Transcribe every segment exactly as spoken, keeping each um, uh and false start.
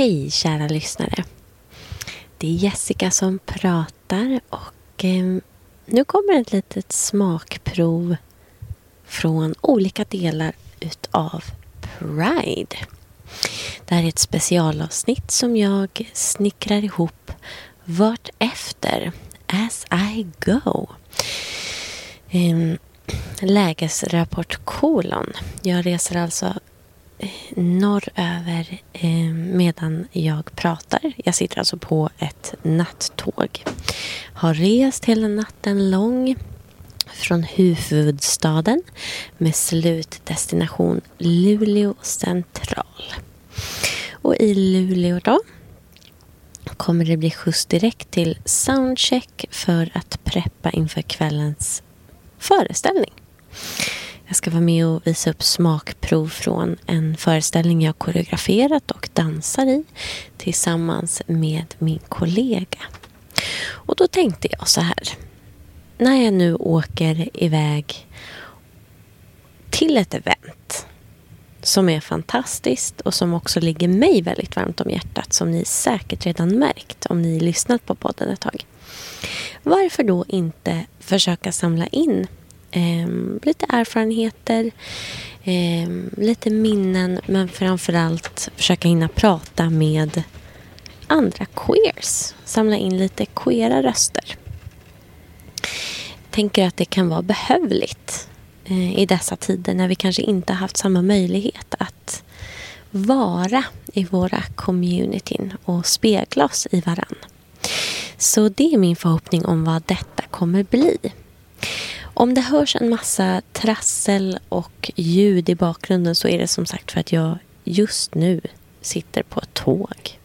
Hej kära lyssnare. Det är Jessica som pratar och eh, nu kommer ett litet smakprov från olika delar utav Pride. Det här är ett specialavsnitt som jag snickrar ihop vart efter as I go. Eh, lägesrapport kolon. Jag reser alltså norröver eh, medan jag pratar. Jag sitter alltså på ett nattåg. Har rest hela natten lång från huvudstaden med slutdestination Luleå central. Och i Luleå då kommer det bli skjuts direkt till soundcheck för att preppa inför kvällens föreställning. Jag ska vara med och visa upp smakprov från en föreställning jag koreograferat och dansar i tillsammans med min kollega. Och då tänkte jag så här. När jag nu åker iväg till ett event som är fantastiskt och som också ligger mig väldigt varmt om hjärtat, som ni säkert redan märkt om ni lyssnat på podden ett tag. Varför då inte försöka samla in Eh, lite erfarenheter, eh, lite minnen, men framförallt försöka hinna prata med andra queers, samla in lite queera röster. Tänker att det kan vara behövligt eh, i dessa tider när vi kanske inte haft samma möjlighet att vara i våra communityn och spegla oss i varann. Så det är min förhoppning om vad detta kommer bli. Om det hörs en massa trassel och ljud i bakgrunden så är det som sagt för att jag just nu sitter på ett tåg.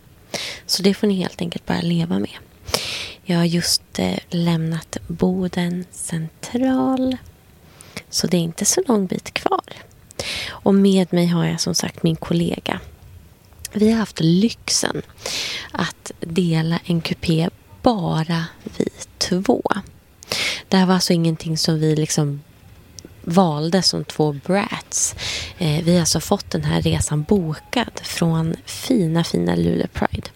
Så det får ni helt enkelt bara leva med. Jag har just eh, lämnat Boden central, så det är inte så lång bit kvar. Och med mig har jag som sagt min kollega. Vi har haft lyxen att dela en kupé bara vi två. Det här var alltså ingenting som vi liksom valde som två brats. Eh, vi har alltså fått den här resan bokad från fina, fina Luleå Pride.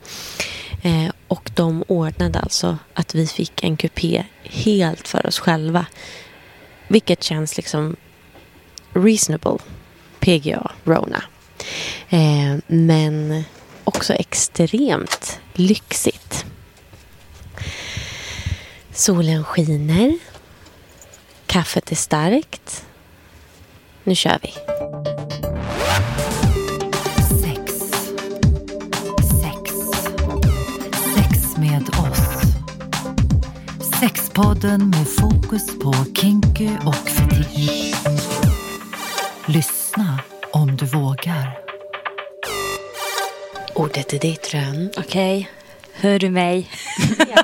Eh, och de ordnade alltså att vi fick en kupé helt för oss själva. Vilket känns liksom reasonable, P G A, Rona. Eh, men också extremt lyxigt. Solen skiner. Kaffet är starkt. Nu kör vi. Sex. Sex. Sex med oss. Sexpodden med fokus på kinky och fetisch. Lyssna om du vågar. Ordet är ditt, Rönn. Okej. Okay. Hör du mig? Ja,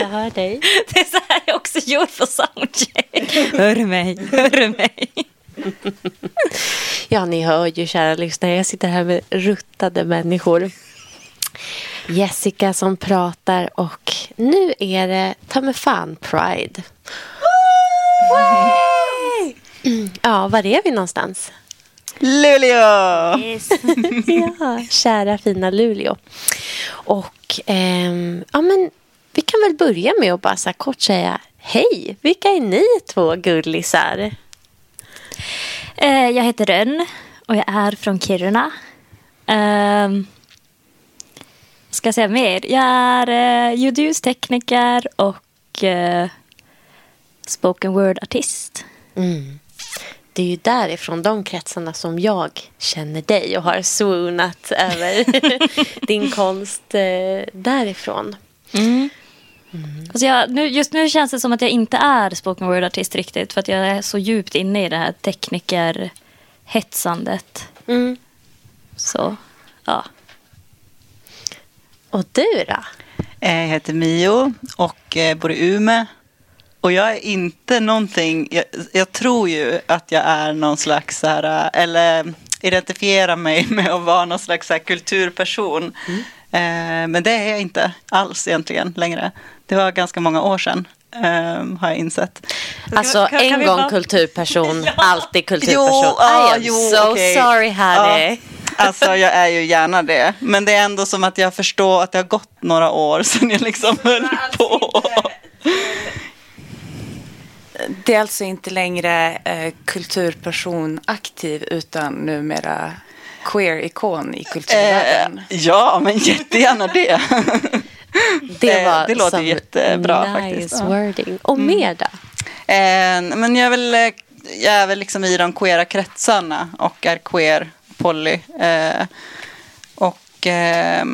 jag hör dig. Det är så här jag också gjort för soundcheck. Hör du mig? Hör du mig? Ja, ni hör ju kära lyssnare. Jag sitter här med ruttade människor. Jessica som pratar och nu är det ta med fan Pride. Mm. Ja, var är vi någonstans? Luleå! Yes. Ja, kära fina Luleå. Och ehm, ja, men vi kan väl börja med att bara så kort säga hej, vilka är ni två gullisar? Eh, jag heter Rönn och jag är från Kiruna. Eh, ska jag säga mer? Jag är eh, ljudljustekniker och eh, spoken word-artist. Mm. Det är ju därifrån de kretsarna som jag känner dig och har swoonat över din konst därifrån. Mm. Mm. Alltså jag, nu, just nu känns det som att jag inte är spoken word-artist riktigt för att jag är så djupt inne i det här teknikerhetsandet. Mm. Så, ja. Och du då? Jag heter Mio och bor i Umeå. Och jag är inte någonting, jag, jag tror ju att jag är någon slags så här, eller identifierar mig med att vara någon slags så här kulturperson. Mm. Eh, men det är jag inte alls egentligen längre. Det var ganska många år sedan, eh, har jag insett. Alltså kan, kan, kan en gång bara kulturperson, alltid kulturperson. Jo, ah, I am jo, so okay. sorry, Harry. Ja. Alltså jag är ju gärna det. Men det är ändå som att jag förstår att det har gått några år sedan jag liksom höll på. Det är alltså inte längre eh, kulturperson aktiv utan numera queer-ikon i kulturvärlden. Eh, ja, men jättegärna det. Det, var det låter jättebra nice faktiskt. Wording. Och mer då? Mm. Eh, men jag är väl, jag är väl liksom i de queera kretsarna och är queer poly. Eh, och eh,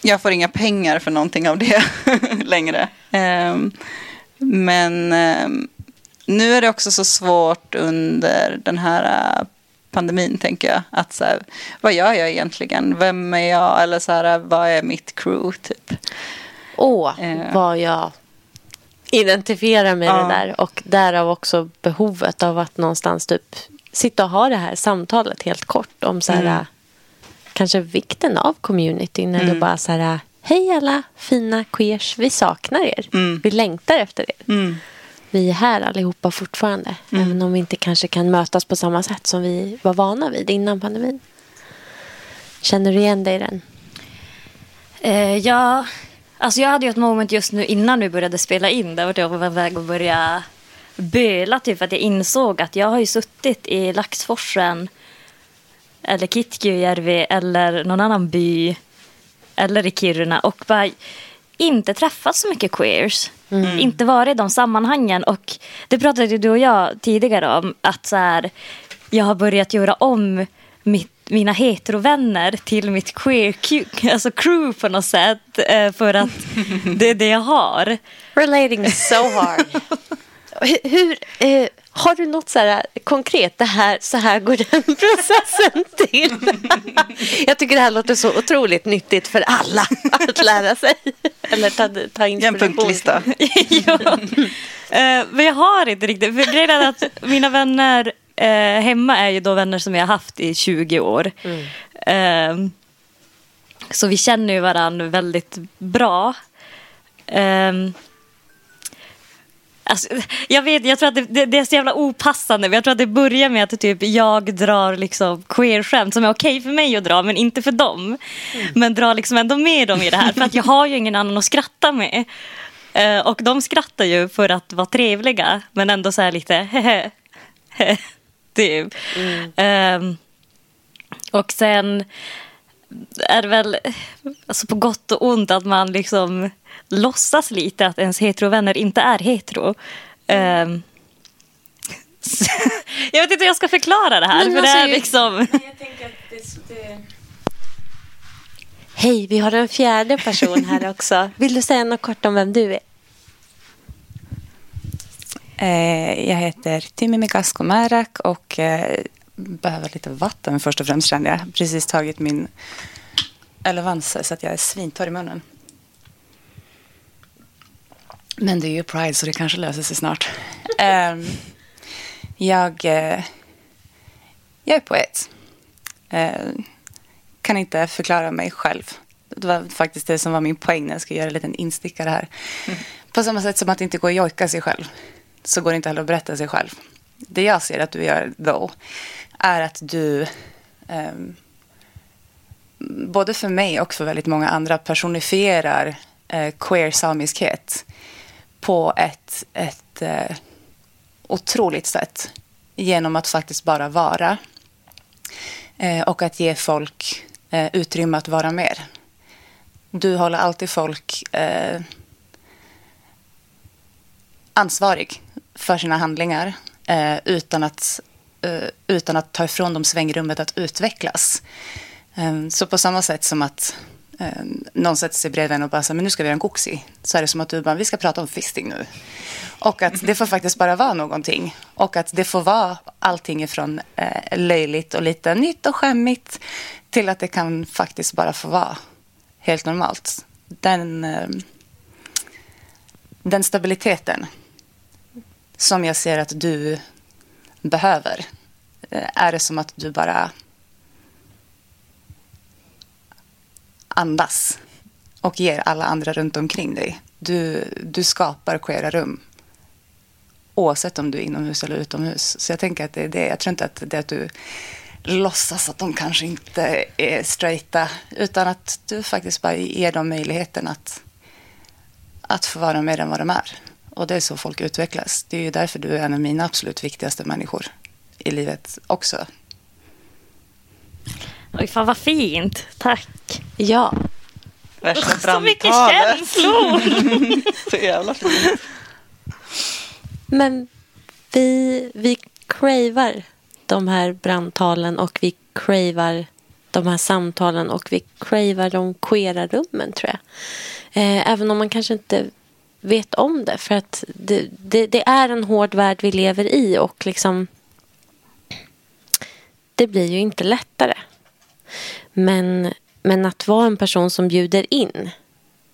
jag får inga pengar för någonting av det längre. Eh, men eh, nu är det också så svårt under den här pandemin, tänker jag, att så här, vad gör jag egentligen? Vem är jag? Eller så här, vad är mitt crew typ? Åh, oh, eh. vad jag identifierar mig med ah. det där, och därav också behovet av att någonstans typ sitta och ha det här samtalet helt kort om så här, mm. kanske vikten av communityn, mm. eller bara så här, hej alla fina queers, vi saknar er, mm. vi längtar efter er. Mm. Vi är här allihopa fortfarande. Mm. Även om vi inte kanske kan mötas på samma sätt som vi var vana vid innan pandemin. Känner du igen dig i den? Eh, ja, alltså jag hade ju ett moment just nu innan vi började spela in. Där jag var på väg att börja böla. Typ att jag insåg att jag har ju suttit i Laxforsen. Eller Kitkujärvi. Eller någon annan by. Eller i Kiruna. Och bara inte träffat så mycket queers. Mm. Inte varit i de sammanhangen, och det pratade ju du och jag tidigare om att så här, jag har börjat göra om mitt, mina heterovänner till mitt queer cu- alltså crew på något sätt, för att det är det jag har. Relating so hard. Hur, eh, har du något så här konkret, det här, så här går den processen till? Jag tycker det här låter så otroligt nyttigt för alla att lära sig. Eller ta, ta inspiration. En punktlista. Ja. eh, men jag har inte riktigt. För det är att mina vänner eh, hemma är ju då vänner som jag har haft i tjugo år. Mm. Eh, så vi känner ju varandra väldigt bra. Eh, Alltså, jag vet, jag tror att det, det, det är så jävla opassande, men jag tror att det börjar med att typ jag drar liksom queer-skämt som är okej för mig att dra, men inte för dem. Mm. Men drar liksom ändå med dem i det här, för att jag har ju ingen annan att skratta med. Uh, och de skrattar ju för att vara trevliga, men ändå så här lite hehe. Typ. Mm. Uh, och sen är det väl alltså på gott och ont att man liksom låtsas lite att ens heterovänner inte är hetero. Mm. Um, jag vet inte hur jag ska förklara det här. Men för det är ju, liksom... Nej, jag tänker att det, det... Hej, vi har en fjärde person här också. Vill du säga något kort om vem du är? Eh, jag heter Timimie Megasko Marak och eh, behöver lite vatten först och främst, känner jag. Precis tagit min elevanser så att jag är svintorr i munnen. Men det är ju Pride så det kanske löser sig snart. Um, jag, uh, jag är poet. Uh, kan inte förklara mig själv. Det var faktiskt det som var min poäng när jag skulle göra en liten instickare här. Mm. På samma sätt som att det inte går att jojka sig själv, så går det inte heller att berätta sig själv. Det jag ser att du gör då är att du... Um, både för mig och för väldigt många andra personifierar uh, queer-samiskhet på ett, ett eh, otroligt sätt genom att faktiskt bara vara eh, och att ge folk eh, utrymme att vara mer. Du håller alltid folk eh, ansvarig för sina handlingar eh, utan att, eh, utan att ta ifrån dem svängrummet att utvecklas. Eh, så på samma sätt som att någon sätter sig bredvid en och bara säger, men nu ska vi göra en goxi, så är det som att du bara, vi ska prata om fisting nu, och att det får faktiskt bara vara någonting, och att det får vara allting ifrån eh, löjligt och lite nytt och skämmigt till att det kan faktiskt bara få vara helt normalt. Den eh, den stabiliteten som jag ser att du behöver eh, är det som att du bara andas och ger alla andra runt omkring dig. Du, du skapar queera rum oavsett om du är inomhus eller utomhus. Så jag tänker att det är det. Jag tror inte att det är att du låtsas att de kanske inte är straighta, utan att du faktiskt bara ger dem möjligheten att, att få vara mer än vad de är. Och det är så folk utvecklas. Det är ju därför du är en av mina absolut viktigaste människor i livet också. Oj, fan vad fint. Tack. Ja. Värsta så mycket känslor. Så jävla fint. Men vi, vi cravar de här brandtalen och vi cravar de här samtalen och vi cravar de queera rummen, tror jag. Eh, även om man kanske inte vet om det, för att det, det, det är en hård värld vi lever i och liksom det blir ju inte lättare. Men, men att vara en person som bjuder in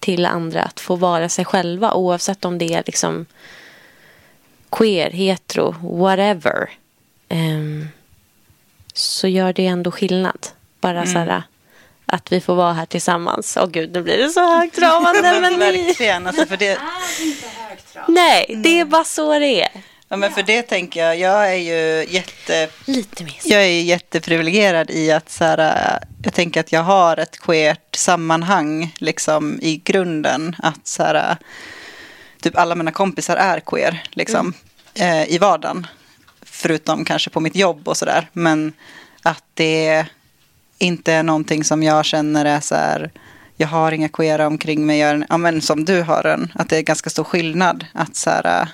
till andra att få vara sig själva, oavsett om det är liksom queer, hetero, whatever, um, så gör det ändå skillnad. Bara mm. så här att vi får vara här tillsammans. Åh gud, nu blir det så högtravande. Men verkligen, alltså, för det är inte högtravande. Nej, det är bara så det är. Ja, men för det tänker jag, jag är ju jätte, Lite minst. jag är jätteprivilegierad i att så här, jag tänker att jag har ett queert sammanhang liksom i grunden, att så här, typ alla mina kompisar är queer liksom mm. eh, i vardagen, förutom kanske på mitt jobb och sådär, men att det inte är någonting som jag känner är så här, jag har inga queera omkring mig, jag, ja, men som du har en, att det är ganska stor skillnad att så här,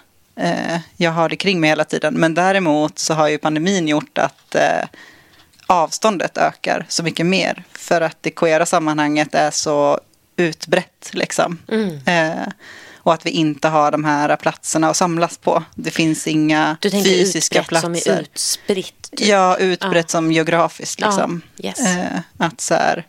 jag har det kring mig hela tiden. Men däremot så har ju pandemin gjort att eh, avståndet ökar så mycket mer. För att det queera sammanhanget är så utbrett liksom. Mm. Eh, och att vi inte har de här platserna att samlas på. Det finns inga fysiska platser. Du tänker utbrett som är utspritt? Typ. Ja, utbrett ah. som geografiskt liksom. Ah, yes. eh, att så här,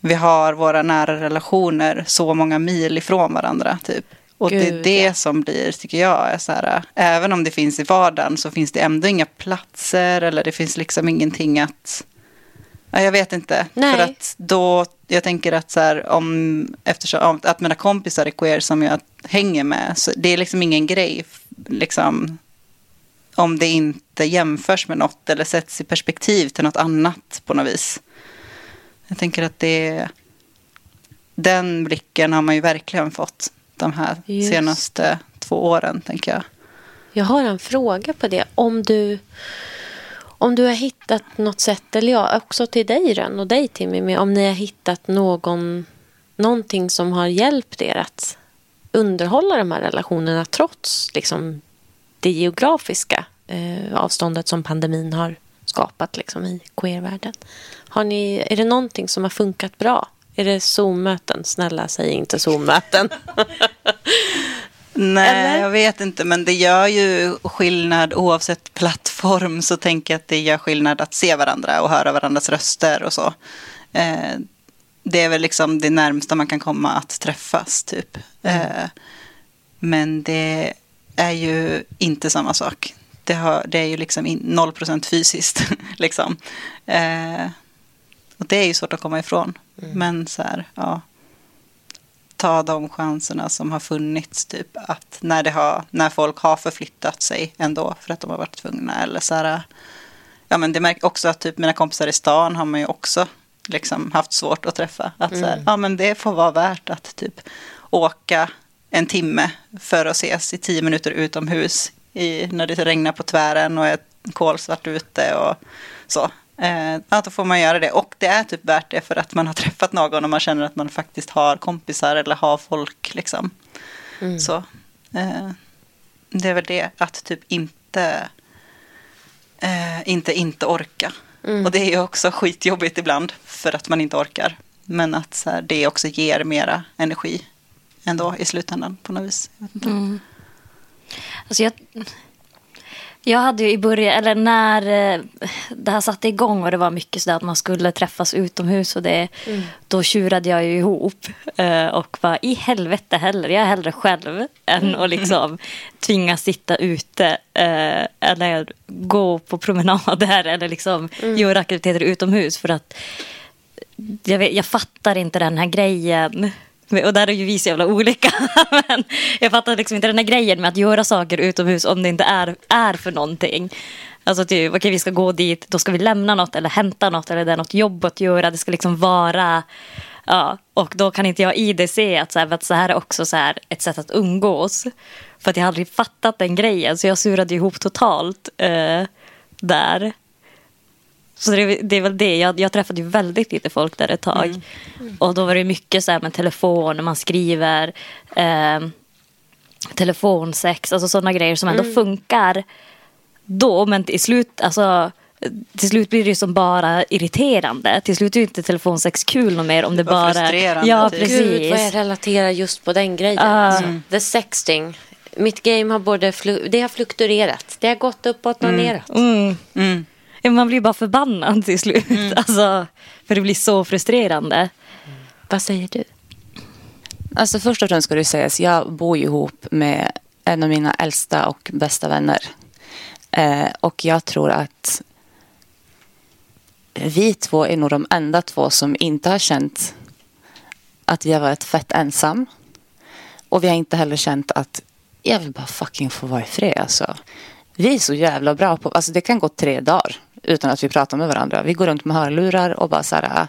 vi har våra nära relationer så många mil ifrån varandra typ. Och det är det som blir, tycker jag, är så här, även om det finns i vardagen så finns det ändå inga platser, eller det finns liksom ingenting att, ja, jag vet inte. Nej. För att då, jag tänker att så här, om, eftersom att mina kompisar är queer som jag hänger med, så det är liksom ingen grej liksom, om det inte jämförs med något eller sätts i perspektiv till något annat på något vis. Jag tänker att det, den blicken har man ju verkligen fått de här Just. senaste två åren, tänker jag. Jag har en fråga på det. Om du, om du har hittat något sätt, eller jag också till dig Rönn och dig Timimie, om ni har hittat någon, någonting som har hjälpt er att underhålla de här relationerna trots liksom, det geografiska eh, avståndet som pandemin har skapat liksom, i queervärlden. Har ni, är det någonting som har funkat bra? Är det Zoom-möten? Snälla, säg inte Zoom-möten. Nej, eller? Jag vet inte. Men det gör ju skillnad oavsett plattform, så tänker jag att det gör skillnad att se varandra och höra varandras röster och så. Eh, det är väl liksom det närmsta man kan komma att träffas, typ. Mm. Eh, men det är ju inte samma sak. Det, har, det är ju liksom noll procent fysiskt, liksom. Eh, Och det är ju svårt att komma ifrån. Mm. Men så här, ja. Ta de chanserna som har funnits, typ att när, det har, när folk har förflyttat sig ändå för att de har varit tvungna. Eller så här, ja, men det märker också att typ mina kompisar i stan har man ju också liksom haft svårt att träffa. Att mm. så här, ja, men det får vara värt att typ åka en timme för att ses i tio minuter utomhus i, när det regnar på tvären och är kolsvart ute och så. Ja, då får man göra det, och det är typ värt det för att man har träffat någon och man känner att man faktiskt har kompisar eller har folk liksom. Mm. Så eh, det är väl det, att typ inte eh, inte inte orka. Mm. Och det är ju också skitjobbigt ibland för att man inte orkar, men att så här, det också ger mera energi ändå i slutändan på något vis. Jag vet inte. Mm. Alltså jag Jag hade ju i början, eller när det här satte igång och det var mycket sådär att man skulle träffas utomhus och det, mm. då tjurade jag ju ihop och var i helvete heller, jag är hellre själv än att liksom tvingas sitta ute eller gå på promenader eller liksom mm. göra aktiviteter utomhus, för att jag, vet, jag fattar inte den här grejen. Och där är ju vi så jävla olika. Men jag fattar liksom inte den här grejen med att göra saker utomhus om det inte är, är för någonting. Alltså typ, okej, vi ska gå dit, då ska vi lämna något eller hämta något, eller det är något jobb att göra, det ska liksom vara, ja, och då kan inte jag i det se att så här, att så här är också så här ett sätt att umgås, för att jag hade aldrig fattat den grejen, så jag surade ihop totalt eh, där. Så det, det är väl det, jag, jag träffade ju väldigt lite folk där ett tag. Mm. Mm. Och då var det mycket så här med telefon, när man skriver, eh, telefonsex, alltså sådana grejer som ändå mm. funkar då, men i slut, alltså, till slut blir det ju som bara irriterande. Till slut är ju inte telefonsex kul någon mer om det, det bara... Frustrerande. Ja, typ. Precis. Gud, vad jag relaterar just på den grejen. Uh. Alltså, the sexting. Mitt game har både... Flu- det har fluktuerat. Det har gått uppåt och mm. neråt. Mm. Mm. Man blir bara förbannad till slut. Mm. Alltså, för det blir så frustrerande. Mm. Vad säger du? Alltså först och främst ska det sägas, jag bor ihop med en av mina äldsta och bästa vänner. Eh, och jag tror att vi två är nog de enda två som inte har känt att vi har varit fett ensam. Och vi har inte heller känt att jag vill bara fucking få vara i fred. Alltså. Vi är så jävla bra på... Alltså det kan gå tre dagar utan att vi pratar med varandra. Vi går runt med hörlurar och bara så här...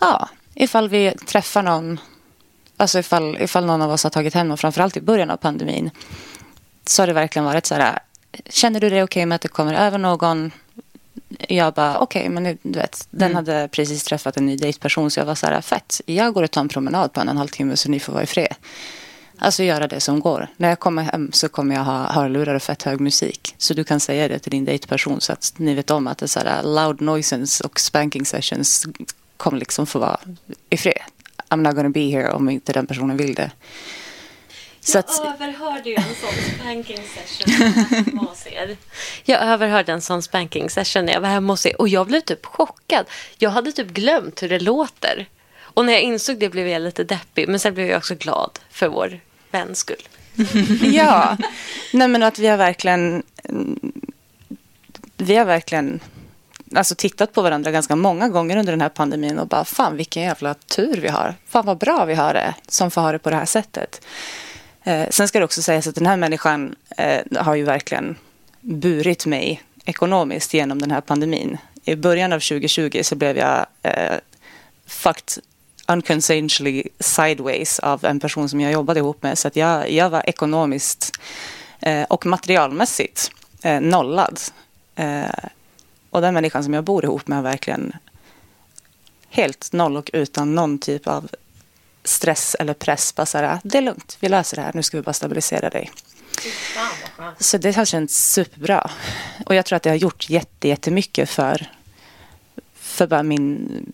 Ja, ifall vi träffar någon... Alltså ifall, ifall någon av oss har tagit hem någon, framförallt i början av pandemin, så har det verkligen varit så här... Känner du det okej med att det kommer över någon? Jag bara, okej, okay, men du vet, den mm. hade precis träffat en ny dejtperson, så jag var så här, fett, jag går och tar en promenad på en, en halv timme så ni får vara i fred. Alltså göra det som går. När jag kommer hem så kommer jag ha hörlurar och fett hög musik. Så du kan säga det till din dejtperson så att ni vet om att det är så här loud noises och spanking sessions kommer liksom få vara i fred. I'm not gonna be here om inte den personen vill det. Så jag att... överhörde ju en sån spanking session jag, jag överhörde en sån spanking session när jag var hemma hos er. Och jag blev typ chockad. Jag hade typ glömt hur det låter. Och när jag insåg det blev jag lite deppig. Men sen blev jag också glad för vår väns skull. Ja. Nej, men att vi har verkligen vi har verkligen alltså tittat på varandra ganska många gånger under den här pandemin och bara, fan vilken jävla tur vi har. Fan vad bra vi har det som får ha det på det här sättet. Eh, sen ska det också sägas att den här människan eh, har ju verkligen burit mig ekonomiskt genom den här pandemin. I början av tjugo tjugo så blev jag eh, fucked unconsciously sideways av en person som jag jobbade ihop med. Så att jag, jag var ekonomiskt eh, och materialmässigt eh, nollad. Eh, och den människan som jag bor ihop med har verkligen helt noll och utan någon typ av stress eller press, bara så här, det är lugnt, vi löser det här, nu ska vi bara stabilisera dig. Så det har känts superbra. Och jag tror att det har gjort jätte, jättemycket för för bara min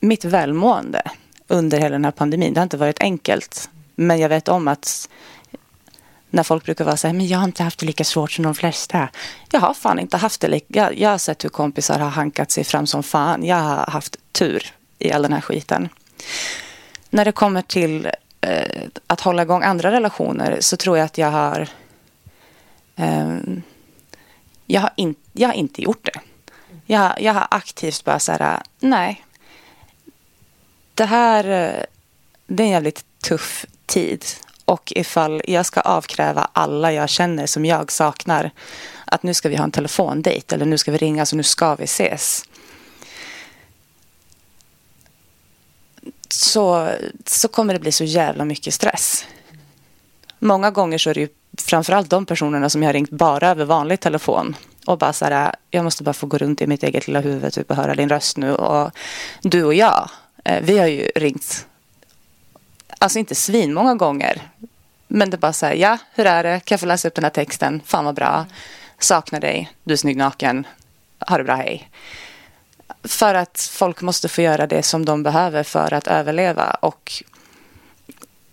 mitt välmående under hela den här pandemin. Det har inte varit enkelt, men jag vet om att när folk brukar vara så här, men jag har inte haft det lika svårt som de flesta. Jag har fan inte haft det lika. Jag har sett hur kompisar har hankat sig fram som fan. Jag har haft tur i all den här skiten. När det kommer till eh, att hålla igång andra relationer så tror jag att jag har eh, jag har, in, jag har inte gjort det. Jag, jag har aktivt bara så här, nej. Det här det är en jävligt tuff tid. Och ifall jag ska avkräva alla jag känner som jag saknar att nu ska vi ha en telefondejt eller nu ska vi ringa, så nu ska vi ses. Så, så kommer det bli så jävla mycket stress. Många gånger så är det ju framförallt de personerna som jag har ringt bara över vanlig telefon. Och bara så här, jag måste bara få gå runt i mitt eget lilla huvud typ, och höra din röst nu. Och du och jag, vi har ju ringt. Alltså inte svin många gånger. Men det bara så här, ja, hur är det? Kan jag få läsa upp den här texten? Fan vad bra. Saknar dig. Du är snygg naken. Ha det bra, hej. För att folk måste få göra det som de behöver för att överleva. Och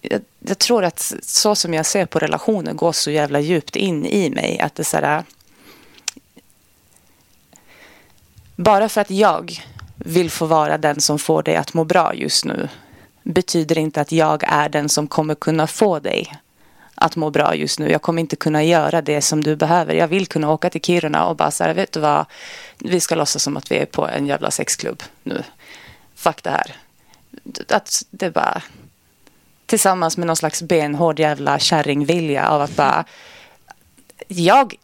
jag, jag tror att så som jag ser på relationer går så jävla djupt in i mig. Att det så här, bara för att jag vill få vara den som får dig att må bra just nu, betyder inte att jag är den som kommer kunna få dig att må bra just nu. Jag kommer inte kunna göra det som du behöver. Jag vill kunna åka till Kiruna och bara så här, vet du vad? Vi ska låtsas som att vi är på en jävla sexklubb nu. Fuck det här. Att det bara tillsammans med någon slags benhård jävla kärringvilja av att bara jag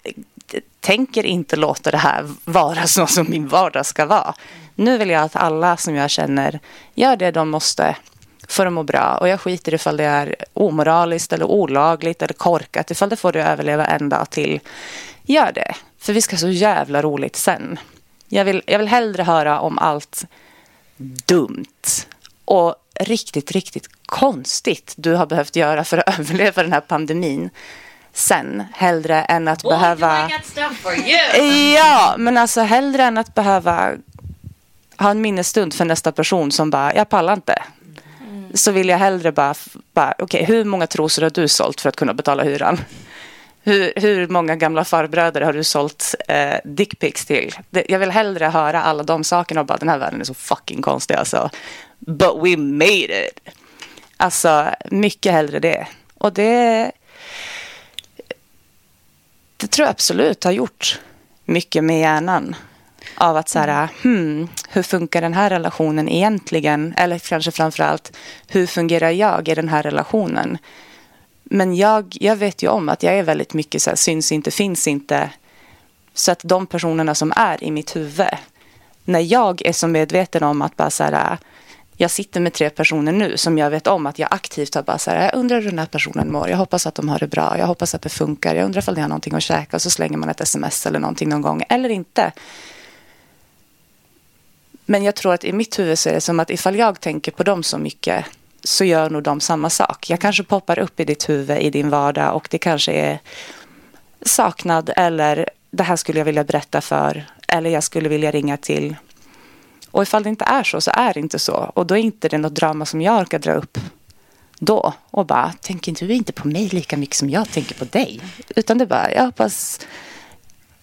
tänker inte låta det här vara så som min vardag ska vara. Nu vill jag att alla som jag känner gör det de måste för att må bra. Och jag skiter ifall det är omoraliskt eller olagligt eller korkat. Ifall det får du överleva en dag till, gör det. För vi ska så jävla roligt sen. Jag vill, jag vill hellre höra om allt dumt och riktigt, riktigt konstigt du har behövt göra för att överleva den här pandemin sen, hellre än att well, behöva ja, men alltså hellre än att behöva ha en minnesstund för nästa person som bara, jag pallar inte. Mm. Så vill jag hellre bara, bara okej, okay, hur många trosor har du sålt för att kunna betala hyran? Hur, hur många gamla farbröder har du sålt eh, dickpics till? Det, jag vill hellre höra alla de sakerna och bara, den här världen är så fucking konstig alltså. But we made it. Alltså, mycket hellre det. Och det det tror jag absolut har gjort mycket med hjärnan. Av att så här, hmm, hur funkar den här relationen egentligen? Eller kanske framförallt, hur fungerar jag i den här relationen? Men jag, jag vet ju om att jag är väldigt mycket så här, syns inte, finns inte. Så att de personerna som är i mitt huvud, när jag är så medveten om att bara så här, jag sitter med tre personer nu som jag vet om att jag aktivt har bara så här, jag undrar hur den här personen mår, jag hoppas att de har det bra, jag hoppas att det funkar, jag undrar om det har någonting att käka, och så slänger man ett sms eller någonting någon gång, eller inte. Men jag tror att i mitt huvud så är det som att ifall jag tänker på dem så mycket, så gör nog de samma sak. Jag kanske poppar upp i ditt huvud i din vardag, och det kanske är saknad, eller det här skulle jag vilja berätta för, eller jag skulle vilja ringa till. Och ifall det inte är så, så är det inte så. Och då är inte det något drama som jag orkar dra upp då. Och bara, tänker du inte på mig lika mycket som jag tänker på dig? Utan det bara, jag hoppas,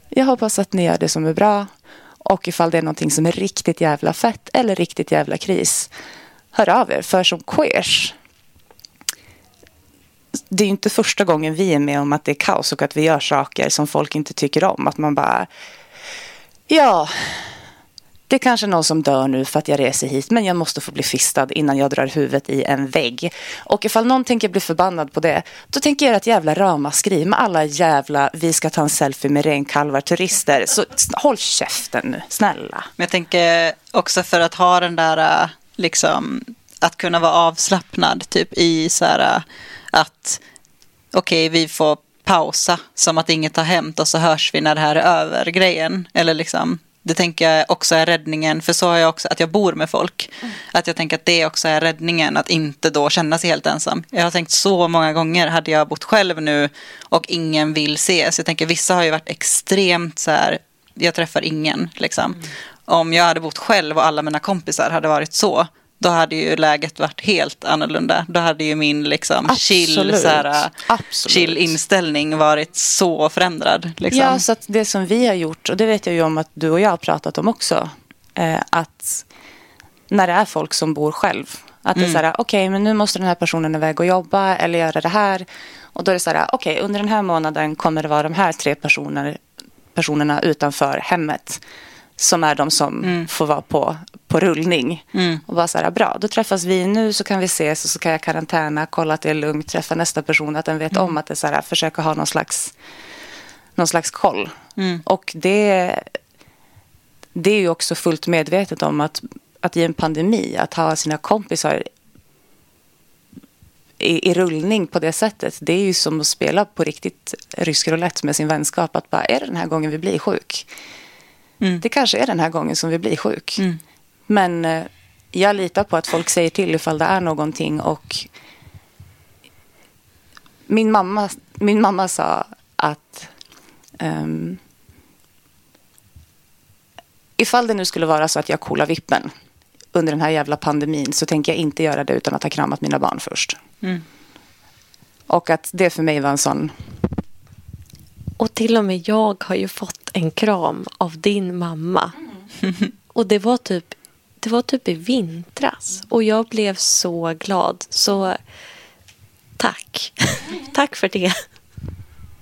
jag hoppas att ni gör det som är bra. Och ifall det är någonting som är riktigt jävla fett eller riktigt jävla kris, hör av er. För som queers, det är ju inte första gången vi är med om att det är kaos och att vi gör saker som folk inte tycker om. Att man bara, ja, det är kanske någon som dör nu för att jag reser hit, men jag måste få bli fistad innan jag drar huvudet i en vägg. Och ifall någon tänker bli förbannad på det, då tänker jag att jävla ramaskri med alla jävla, vi ska ta en selfie med renkalvar turister. Så håll käften nu, snälla. Men jag tänker också, för att ha den där liksom, att kunna vara avslappnad typ i så här, att okej, okay, vi får pausa som att inget har hänt och så hörs vi när det här är över grejen. Eller liksom, det tänker jag också är räddningen, för så har jag också, att jag bor med folk, mm. att jag tänker att det också är räddningen, att inte då känna sig helt ensam. Jag har tänkt så många gånger, hade jag bott själv nu och ingen vill ses, jag tänker vissa har ju varit extremt så här, jag träffar ingen liksom. Mm. Om jag hade bott själv och alla mina kompisar hade varit så, då hade ju läget varit helt annorlunda. Då hade ju min liksom chill, så här, chill inställning varit så förändrad. Liksom. Ja, så att det som vi har gjort, och det vet jag ju om att du och jag har pratat om också, eh, att när det är folk som bor själv, att mm. det är så här, okej, okay, men nu måste den här personen iväg och jobba eller göra det här. Och då är det så här, okej, okay, under den här månaden kommer det vara de här tre personer, personerna utanför hemmet som är de som mm. får vara på, på rullning. Mm. Och bara så här, bra, då träffas vi nu, så kan vi ses, och så kan jag karantäna, kolla att det är lugnt, träffa nästa person, att den vet mm. om att det är så här, försöka ha någon slags, någon slags koll. Mm. Och det, det är ju också fullt medvetet om att, att i en pandemi, att ha sina kompisar i, i rullning på det sättet, det är ju som att spela på riktigt rysk roulette med sin vänskap, att bara, är det den här gången vi blir sjuk? Mm. Det kanske är den här gången som vi blir sjuk. Mm. Men jag litar på att folk säger till ifall det är någonting. Och min mamma, min mamma sa att um, ifall det nu skulle vara så att jag kolar vippen under den här jävla pandemin, så tänker jag inte göra det utan att ha kramat mina barn först. Mm. Och att det för mig var en sån... Och till och med jag har ju fått en kram av din mamma. Mm. Och det var typ det var typ i vintras. Och jag blev så glad. Så tack. Mm. Tack för det.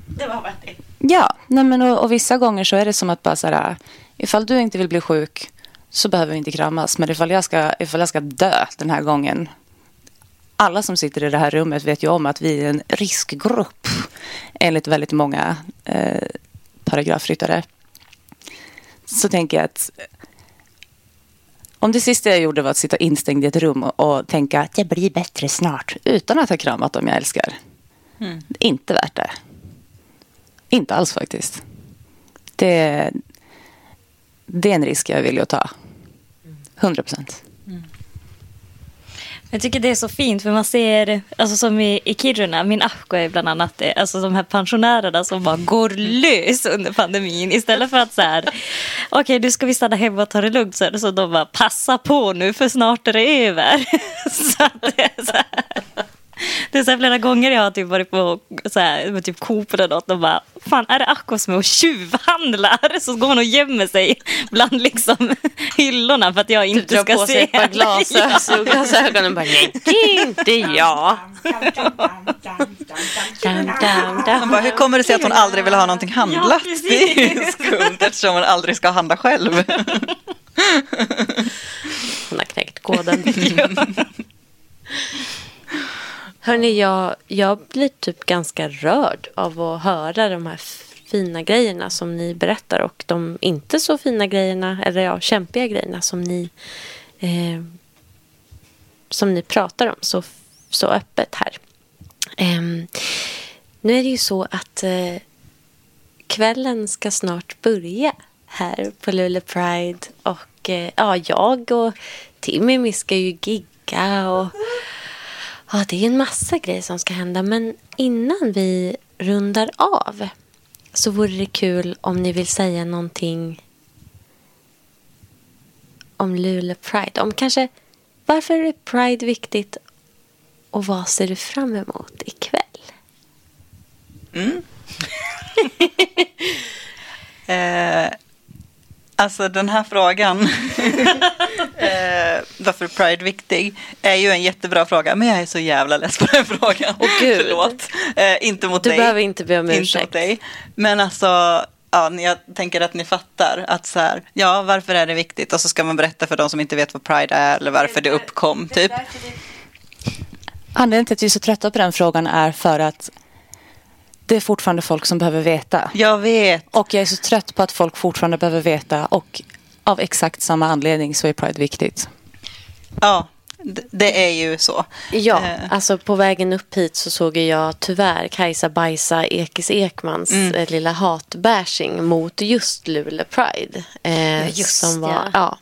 Det var värt det. Ja, nej men och, och vissa gånger så är det som att bara så här, ifall du inte vill bli sjuk så behöver vi inte kramas. Men ifall jag ska, ifall jag ska dö den här gången, alla som sitter i det här rummet vet ju om att vi är en riskgrupp enligt väldigt många eh, paragrafryttare. Så tänker jag att om det sista jag gjorde var att sitta instängd i ett rum och tänka att jag blir bättre snart utan att ha kramat dem jag älskar. Mm. Det är inte värt det. Inte alls faktiskt. Det, det är en risk jag vill ta. hundra procent. Mm. Jag tycker det är så fint för man ser, alltså som i, i Kiruna, min afko är bland annat det, alltså de här pensionärerna som bara går lös under pandemin istället för att så här, okej okay, nu ska vi stanna hemma och ta det lugnt, så, här, så de bara passa på nu för snart är det över. Så att det är så här. Det är så här, flera gånger jag har typ varit på så här, med typ Coop eller något och bara, fan är det Akko som är och tjuvhandlar? Så går man och gömmer sig bland liksom hyllorna för att jag inte ska på se på glasögonen bara, nej det är inte jag. Man bara, hur kommer det sig att hon aldrig vill ha någonting handlat? Ja, det är skumt eftersom hon aldrig ska handla själv. Hon har knäckt koden. Hörrni, jag, jag blir typ ganska rörd av att höra de här fina grejerna som ni berättar och de inte så fina grejerna, eller ja, kämpiga grejerna som ni eh, som ni pratar om så, så öppet här. Eh, nu är det ju så att eh, kvällen ska snart börja här på Luleå Pride och eh, ja, jag och Timimie ska ju gigga och ja, det är en massa grejer som ska hända, men innan vi rundar av så vore det kul om ni vill säga någonting om Luleå Pride. Om kanske, varför är Pride viktigt och vad ser du fram emot ikväll? Mm. eh, alltså den här frågan... Eh, varför är Pride viktig? Är ju en jättebra fråga, men jag är så jävla leds på den frågan. Åh oh, gud. Förlåt. Eh, inte mot du dig. Du behöver inte be om ursäkt. Men alltså, ja, jag tänker att ni fattar att så här, ja, varför är det viktigt? Och så ska man berätta för de som inte vet vad Pride är eller varför det, där, det uppkom, typ. Anledningen till att vi är så trötta på den frågan är för att det är fortfarande folk som behöver veta. Jag vet. Och jag är så trött på att folk fortfarande behöver veta och av exakt samma anledning så är Pride viktigt. Ja, det är ju så. Ja, alltså på vägen upp hit så såg jag tyvärr Kajsa Bajsa Ekis Ekmans mm. lilla hatbashing mot just Luleå Pride. Eh, ja, just som var, ja. ja.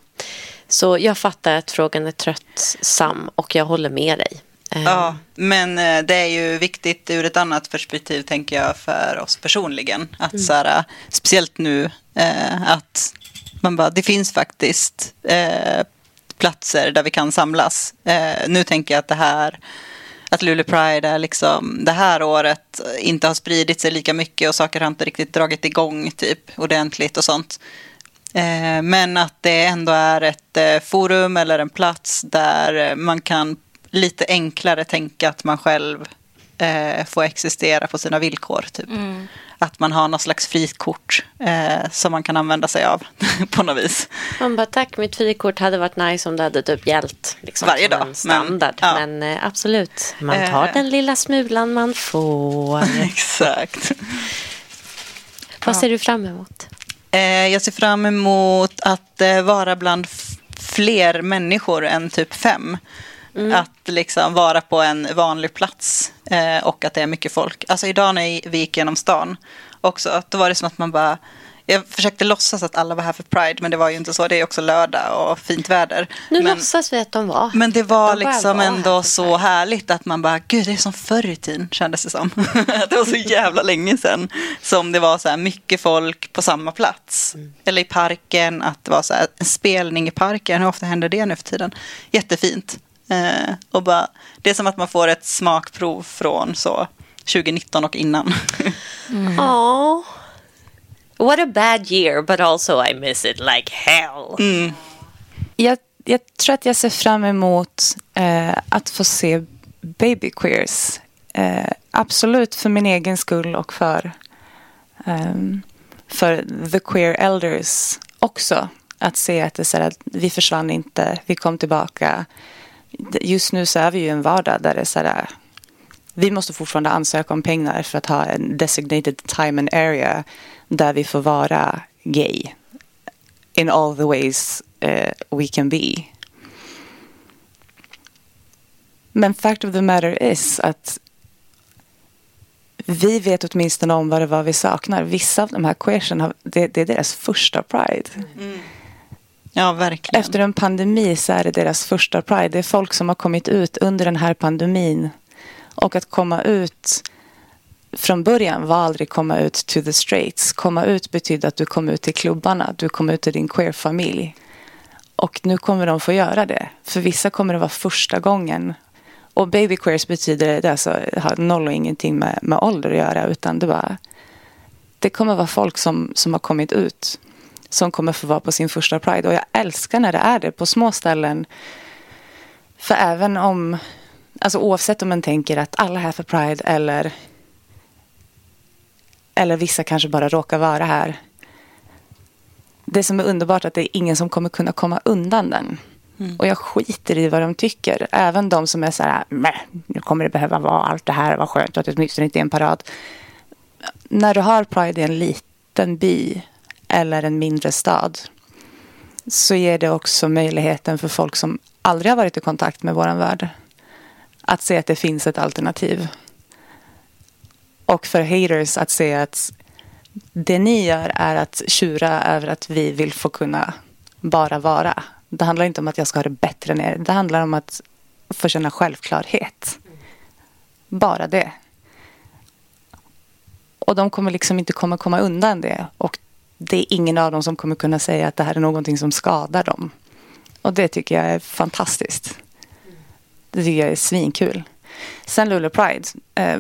Så jag fattar att frågan är tröttsam och jag håller med dig. Eh. Ja, men det är ju viktigt ur ett annat perspektiv tänker jag för oss personligen. Att mm. så här, speciellt nu eh, att man bara, det finns faktiskt eh, platser där vi kan samlas. Eh, nu tänker jag att det här, att Luleå Pride är liksom det här året inte har spridit sig lika mycket och saker har inte riktigt dragit igång typ ordentligt och sånt. Eh, men att det ändå är ett eh, forum eller en plats där man kan lite enklare tänka att man själv eh, får existera på sina villkor typ. Mm. Att man har någon slags frikort eh, som man kan använda sig av på något vis. Man bara, tack, mitt frikort hade varit nice om det hade typ hjälpt liksom, varje dag. Standard. Men, ja. men eh, absolut, man tar eh. den lilla smulan man får. Exakt. Vad ser ja. du fram emot? Eh, jag ser fram emot att eh, vara bland f- fler människor än typ fem. Mm. Att liksom vara på en vanlig plats eh, och att det är mycket folk. Alltså idag när vi gick genom stan också, att då var det som att man bara, jag försökte låtsas att alla var här för Pride, men det var ju inte så, det är också lördag och fint väder. Nu men, låtsas vi att de var. Men det var de liksom var ändå så härligt att man bara, gud det är som förr i tiden kändes det som. Det var så jävla länge sedan som det var så här mycket folk på samma plats. Mm. Eller i parken, att det var så här, en spelning i parken, hur ofta händer det nu för tiden? Jättefint. Uh, och bara, det är som att man får ett smakprov från så tjugonitton och innan. mm. Oh, what a bad year, but also I miss it like hell. Mm. jag, jag tror att jag ser fram emot uh, att få se babyqueers, uh, absolut för min egen skull och för um, för the queer elders också, att se att det så här, vi försvann inte, vi kom tillbaka. just nu så är vi ju en vardag där det är så där, vi måste fortfarande ansöka om pengar för att ha en designated time and area där vi får vara gay in all the ways uh, we can be. Men fact of the matter is att vi vet åtminstone om vad det var vi saknar. Vissa av de här queersen, har, det, det är deras första Pride. Mm. Ja, verkligen. Efter en pandemi så är det deras första Pride. Det är folk som har kommit ut under den här pandemin. Och att komma ut från början var aldrig komma ut to the straights. Komma ut betyder att du kom ut till klubbarna. Du kom ut till din queerfamilj. Och nu kommer de få göra det. För vissa kommer det vara första gången. Och baby queers betyder det alltså har noll och ingenting med, med ålder att göra. Utan det bara, det kommer vara folk som, som har kommit ut. Som kommer få vara på sin första Pride. Och jag älskar när det är det på små ställen. För även om, alltså oavsett om man tänker att alla är här för Pride. Eller, eller vissa kanske bara råkar vara här. Det som är underbart är att det är ingen som kommer kunna komma undan den. Mm. Och jag skiter i vad de tycker. Även de som är så här, nu kommer det behöva vara allt det här. Vad skönt att det åtminstone inte är en parad. När du har Pride i en liten by eller en mindre stad så ger det också möjligheten för folk som aldrig har varit i kontakt med våran värld att se att det finns ett alternativ. Och för haters att se att det ni gör är att tjura över att vi vill få kunna bara vara. Det handlar inte om att jag ska ha det bättre än er. Det handlar om att få känna självklarhet. Bara det. Och de kommer liksom inte komma, komma undan det. Och det är ingen av dem som kommer kunna säga att det här är någonting som skadar dem. Och det tycker jag är fantastiskt. Det tycker jag är svinkul. Sen Luleå Pride. Eh,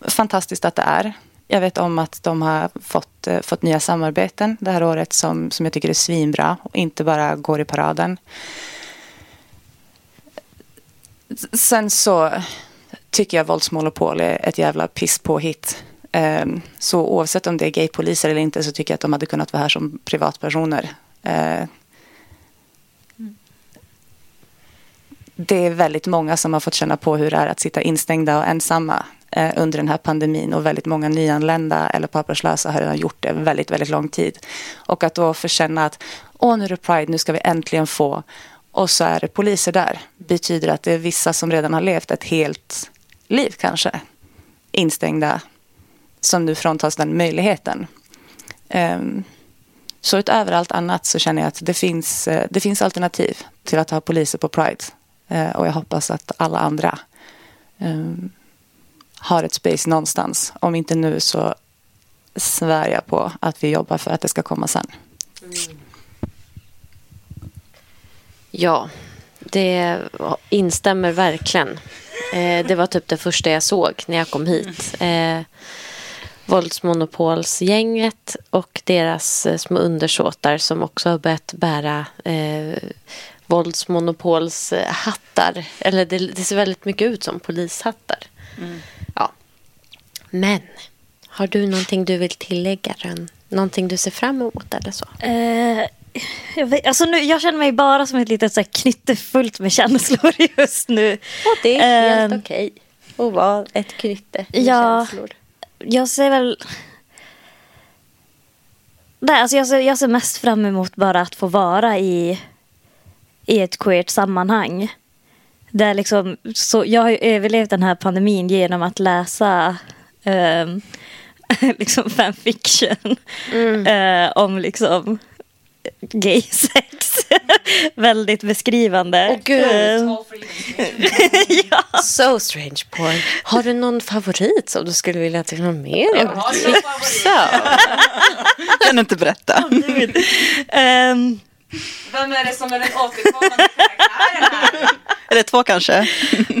fantastiskt att det är. Jag vet om att de har fått, eh, fått nya samarbeten det här året som, som jag tycker är svinbra. Och inte bara går i paraden. Sen så tycker jag våldsmonopol är ett jävla piss på hit. Eh, så oavsett om det är gaypoliser eller inte så tycker jag att de hade kunnat vara här som privatpersoner. Eh, det är väldigt många som har fått känna på hur det är att sitta instängda och ensamma under den här pandemin, och väldigt många nyanlända eller papperslösa har gjort det väldigt, väldigt lång tid. Och att då förkänna att åh, nu är det Pride, nu ska vi äntligen få, och så är det poliser där, betyder att det är vissa som redan har levt ett helt liv kanske instängda som nu fråntas den möjligheten. Um, så utöver allt annat så känner jag att det finns, det finns alternativ till att ha poliser på Pride, uh, och jag hoppas att alla andra um, har ett space någonstans. Om inte nu så svär jag på att vi jobbar för att det ska komma sen. Mm. Ja, det instämmer verkligen. Eh, det var typ det första jag såg när jag kom hit. Eh, våldsmonopolsgänget och deras små undersåtar som också har börjat bära eh, våldsmonopolshattar. Eller det, det ser väldigt mycket ut som polishattar. Mm. Ja. Men har du någonting du vill tillägga, Rönn? Någonting du ser fram emot eller så? Eh, jag, vet, alltså nu, jag känner mig bara som ett litet så här knyttefullt med känslor just nu. Och det är eh, helt okej. Okay. Och vad ett knytte med ja, känslor. Jag ser väl Nej, alltså jag ser, jag ser mest fram emot bara att få vara i i ett queert sammanhang. Det är liksom, så jag har ju överlevt den här pandemin genom att läsa eh, liksom fanfiction mm. eh, om liksom gay sex. Väldigt beskrivande. Åh oh, gud. Ja. So strange porn. Har du någon favorit som du skulle vilja till någon mer? Jag har någon favorit. Kan inte berätta. Oh, gud. Um, Vem är det som är den återkommande karaktären? Är det två kanske?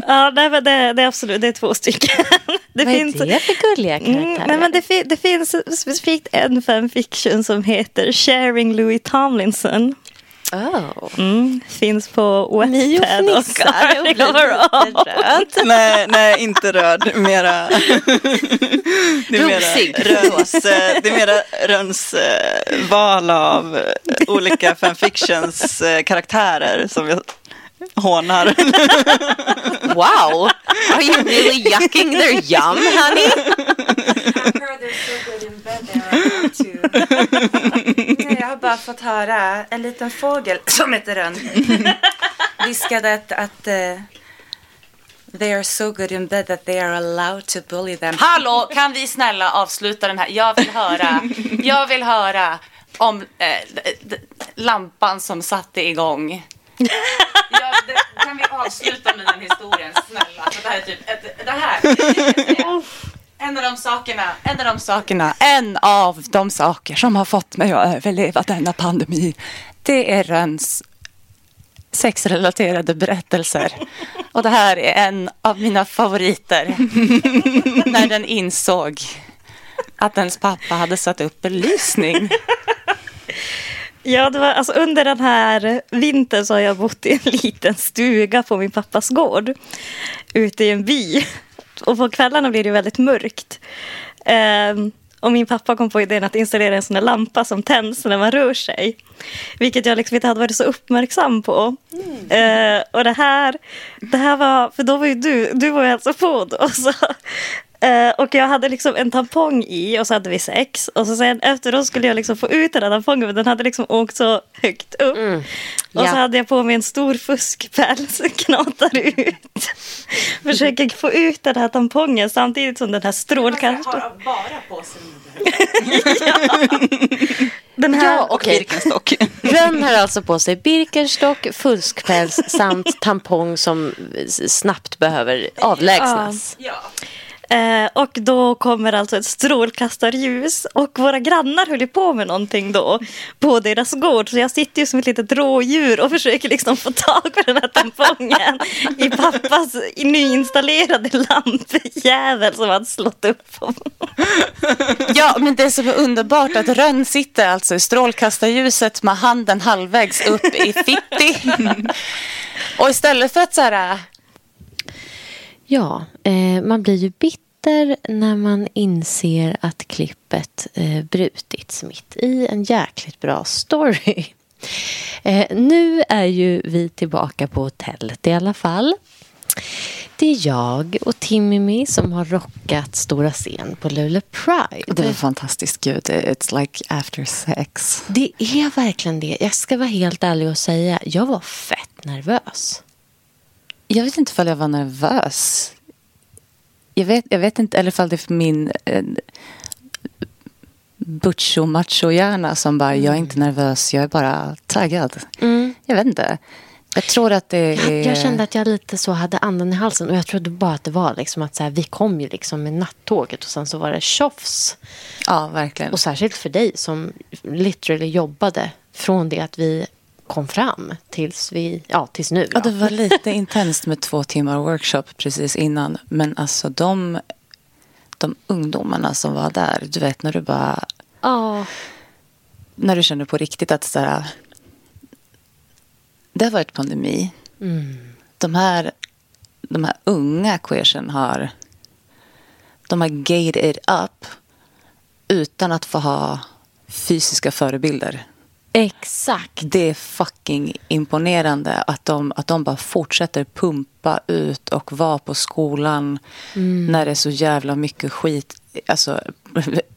Ja, det, det, det är absolut, det är två stycken. Det Vad finns, är det för gulliga karaktärer? Nej, men det, fi, det finns specifikt en fanfiction som heter Sharing Louis Tomlinson. Oh. Mm, finns på Wattpad och Sharing Louis. Nej, nej, inte röd. Mera... det är mera Rönns, det är mera Rönns val av olika fanfictions karaktärer som jag hånar. Wow. Are you really yucking their yum, honey? I've heard they're so good in bed there too. Nej, jag har bara fått höra en liten fågel som heter Rönn. Viskade att, att uh, they are so good in bed that they are allowed to bully them. Hallå, kan vi snälla avsluta den här? Jag vill höra. Jag vill höra om eh, d- d- lampan som satte igång. Ja, det, kan vi avsluta med den historien, snälla? För det här är typ ett, det här. En av de sakerna, en av de sakerna, en av de saker som har fått mig att överleva denna pandemi. Det är Rönns sexrelaterade berättelser. Och det här är en av mina favoriter. När den insåg att ens pappa hade satt upp belysning. Ja, det var, alltså, under den här vintern så har jag bott i en liten stuga på min pappas gård. Ute i en by. Och på kvällarna blir det väldigt mörkt. Um, och min pappa kom på idén att installera en sån här lampa som tänds när man rör sig. Vilket jag liksom inte hade varit så uppmärksam på. Mm. Uh, och det här, det här var... För då var ju du, du var ju alltså på då. Så... Uh, och jag hade liksom en tampong i och så hade vi sex. Och så sen efteråt skulle jag liksom få ut den här tampongen, men den hade liksom åkt så högt upp. Mm. Och yeah. Så hade jag på mig en stor fuskpäls och knatade ut. Försöker få ut den här tampongen samtidigt som den här strålkastaren. Har bara på sig ja. Den här ja, och okay. Birkenstock. Rönn har alltså på sig Birkenstock, fuskpäls samt tampong som snabbt behöver avlägsnas. Ja. Ja. Eh, och då kommer alltså ett strålkastarljus och våra grannar höll på med någonting då på deras gård. Så jag sitter ju som ett litet rådjur och försöker liksom få tag på den här tampongen i pappas nyinstallerade lampjävel som han slått upp på. Ja, men det som är underbart att Rönn sitter alltså i strålkastarljuset med handen halvvägs upp i fitti. Och istället för att så här... Ja, eh, man blir ju bitter när man inser att klippet eh, brutits mitt i en jäkligt bra story. Eh, nu är ju vi tillbaka på hotellet i alla fall. Det är jag och Timimie som har rockat stora scen på Luleå Pride. Det var fantastiskt kul. It's like after sex. Det är verkligen det. Jag ska vara helt ärlig och säga, jag var fett nervös. Jag vet inte ifall jag var nervös. Jag vet, jag vet inte, eller ifall det är för min eh, butcho-macho-hjärna som bara, mm. jag är inte nervös, jag är bara taggad. Mm. Jag vet inte. Jag tror att det är... Jag, jag kände att jag lite så hade andan i halsen och jag trodde bara att det var liksom att så här, vi kom ju liksom med nattåget och sen så var det tjofs. Ja, verkligen. Och särskilt för dig som literally jobbade från det att vi... kom fram tills vi ja tills nu. Ja, det var lite intenst med två timmar workshop precis innan, men alltså de de ungdomarna som var där, du vet när du bara oh. när du känner på riktigt att så här, det har varit pandemi. Mm. De här de här unga queersen har de har gated it up utan att få ha fysiska förebilder. Exakt. Det är fucking imponerande att de, att de bara fortsätter pumpa ut och vara på skolan mm. när det är så jävla mycket skit, alltså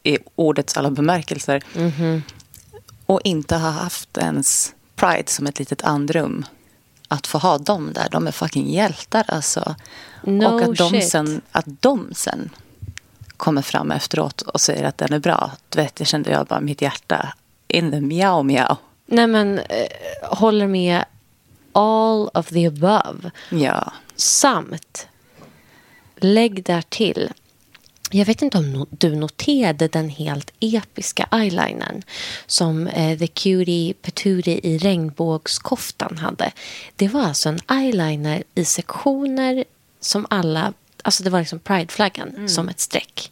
i ordets alla bemärkelser. Mm-hmm. Och inte ha haft ens Pride som ett litet andrum. Att få ha dem där, de är fucking hjältar alltså. No och att de, sen, att de sen kommer fram efteråt och säger att den är bra. Du vet, jag kände jag bara mitt hjärta in the meow meow. Nej men, eh, håller med all of the above. Ja. Samt, lägg där till. Jag vet inte om no- du noterade den helt episka eyelinern som eh, The Cutie Patootie i regnbågskoftan hade. Det var alltså en eyeliner i sektioner som alla, alltså det var liksom Pride-flaggan mm. som ett streck.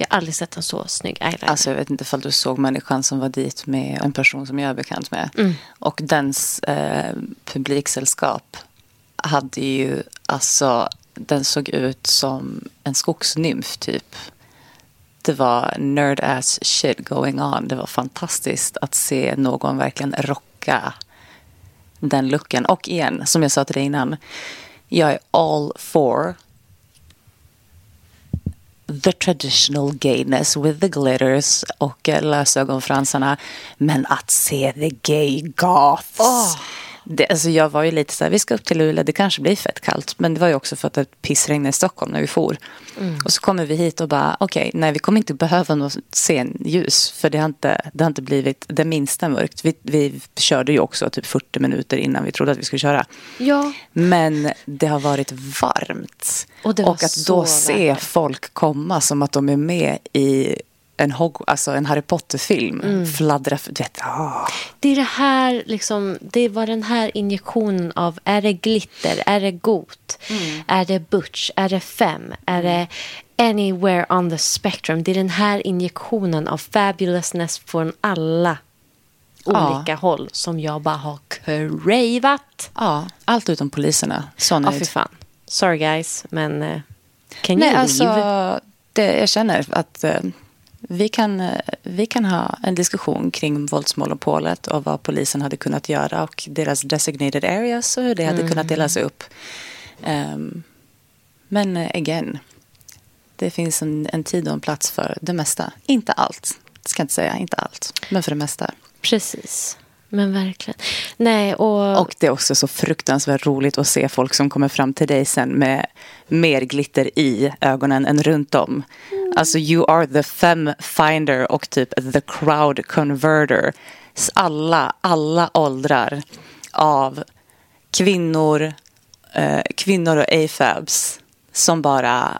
Jag har aldrig sett en så snygg eyeliner. Alltså jag vet inte ifall du såg människan som var dit med en person som jag är bekant med. Mm. Och dens eh, publiksällskap hade ju, alltså den såg ut som en skogsnymf typ. Det var nerd ass shit going on. Det var fantastiskt att se någon verkligen rocka den luckan. Och igen, som jag sa till dig innan, jag är all for the traditional gayness with the glitters och lösögonfransarna, men att se the gay goths. Oh. Det, alltså jag var ju lite så här, vi ska upp till Luleå, det kanske blir fett kallt, men det var ju också för att det pissregnade i Stockholm när vi for. Mm. Och så kommer vi hit och bara, okej, okay, nej, vi kommer inte behöva något scenljus, för det har inte, det har inte blivit det minsta mörkt. Vi, vi körde ju också typ fyrtio minuter innan vi trodde att vi skulle köra. Ja. Men det har varit varmt. Och, det var och att då varmt. Se folk komma som att de är med i en, Hog- alltså en Harry Potter-film, mm. fladdra, du vet, oh. Det är det här liksom, det var den här injektionen av, är det glitter, är det got, mm. är det butch, är det fem, är det anywhere on the spectrum. Det är den här injektionen av fabulousness från alla olika ja. håll som jag bara har cravat. Ja, allt utom poliserna. Sån ja, för fan. Sorry guys, men uh, can Nej, you alltså, leave? Det, jag känner att uh, Vi kan, vi kan ha en diskussion kring våldsmonopolet och vad polisen hade kunnat göra och deras designated areas och hur det hade mm. kunnat delas upp. Um, men igen, det finns en, en tid och en plats för det mesta. Inte allt, ska jag inte säga, inte allt, men för det mesta. Precis. Men verkligen. Nej, och... och det är också så fruktansvärt roligt att se folk som kommer fram till dig sen med mer glitter i ögonen än runt om. Mm. Alltså, you are the femme finder och typ the crowd converter. Alla, alla åldrar av kvinnor, eh, kvinnor och A-fabs som bara...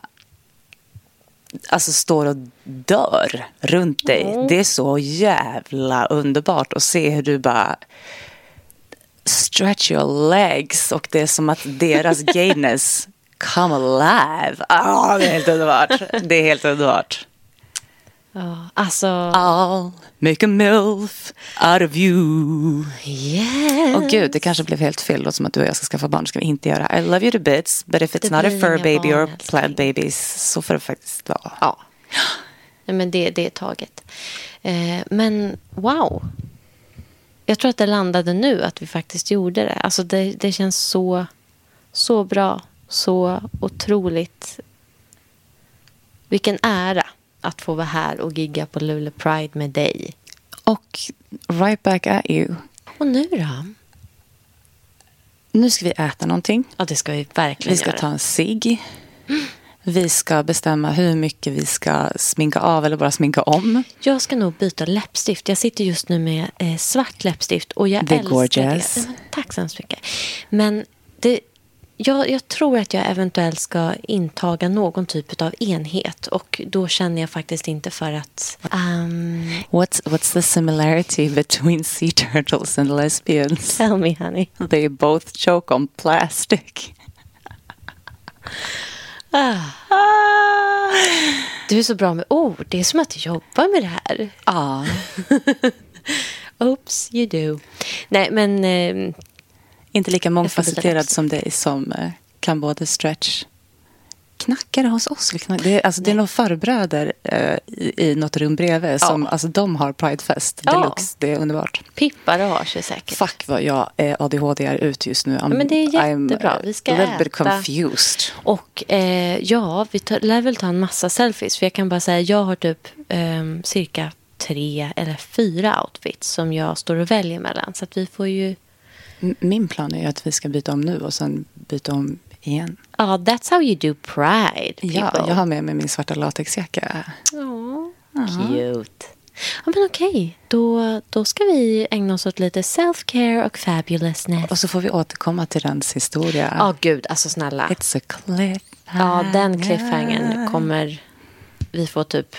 alltså står och dör runt dig. Mm. Det är så jävla underbart att se hur du bara stretch your legs och det är som att deras gayness come alive. Oh, det är helt underbart. Det är helt underbart. Oh, alltså. I'll make a milf out of you. Yes. Och gud, det kanske blev helt fel. Låt som att du och jag ska skaffa barn. Ska vi inte göra. I love you to bits, but if it's det not a fur baby or plant babies, så får det faktiskt vara. Ja. Nej, men det, det är taget. Eh, men wow. Jag tror att det landade nu att vi faktiskt gjorde det. Alltså det, det känns så, så bra. Så otroligt. Vilken ära. Att få vara här och gigga på Luleå Pride med dig. Och right back at you. Och nu då? Nu ska vi äta någonting. Ja, det ska vi verkligen Vi ska göra. ta en cigg. Mm. Vi ska bestämma hur mycket vi ska sminka av eller bara sminka om. Jag ska nog byta läppstift. Jag sitter just nu med eh, svart läppstift. Och jag The älskar gorgeous. det. Tack så mycket. Men det... Jag, jag tror att jag eventuellt ska intaga någon typ av enhet. Och då känner jag faktiskt inte för att... Um... What's, what's the similarity between sea turtles and lesbians? Tell me, honey. They both choke on plastic. ah. Ah. Du är så bra med ord. Oh, det är som att jag jobbar med det här. Ja. Ah. Oops, you do. Nej, men... Eh, Inte lika mångfacetterad som dig som kan både stretch knackare hos oss. Det är, alltså, det är några farbröder eh, i, i något rum bredvid som ja. alltså, de har Pridefest deluxe. Ja. Det är underbart. Pippar har sig säkert. Fuck vad jag eh, A D H D är ut just nu. I'm, Men det är jättebra. Vi ska äta. Bit confused. Och eh, ja, vi tar, lär väl ta en massa selfies. För jag kan bara säga, jag har typ eh, cirka tre eller fyra outfits som jag står och väljer mellan. Så att vi får ju... Min plan är att vi ska byta om nu och sen byta om igen. Ja, oh, that's how you do Pride, people. Ja, jag har med mig min svarta latexjacka. Ja, oh, cute. Ja, men okej. Okay. Då, då ska vi ägna oss åt lite self-care och fabulousness. Och så får vi återkomma till Rönns historia. Ja, oh, gud, alltså snälla. It's a cliffhanger. Ja, den cliffhangern kommer vi få typ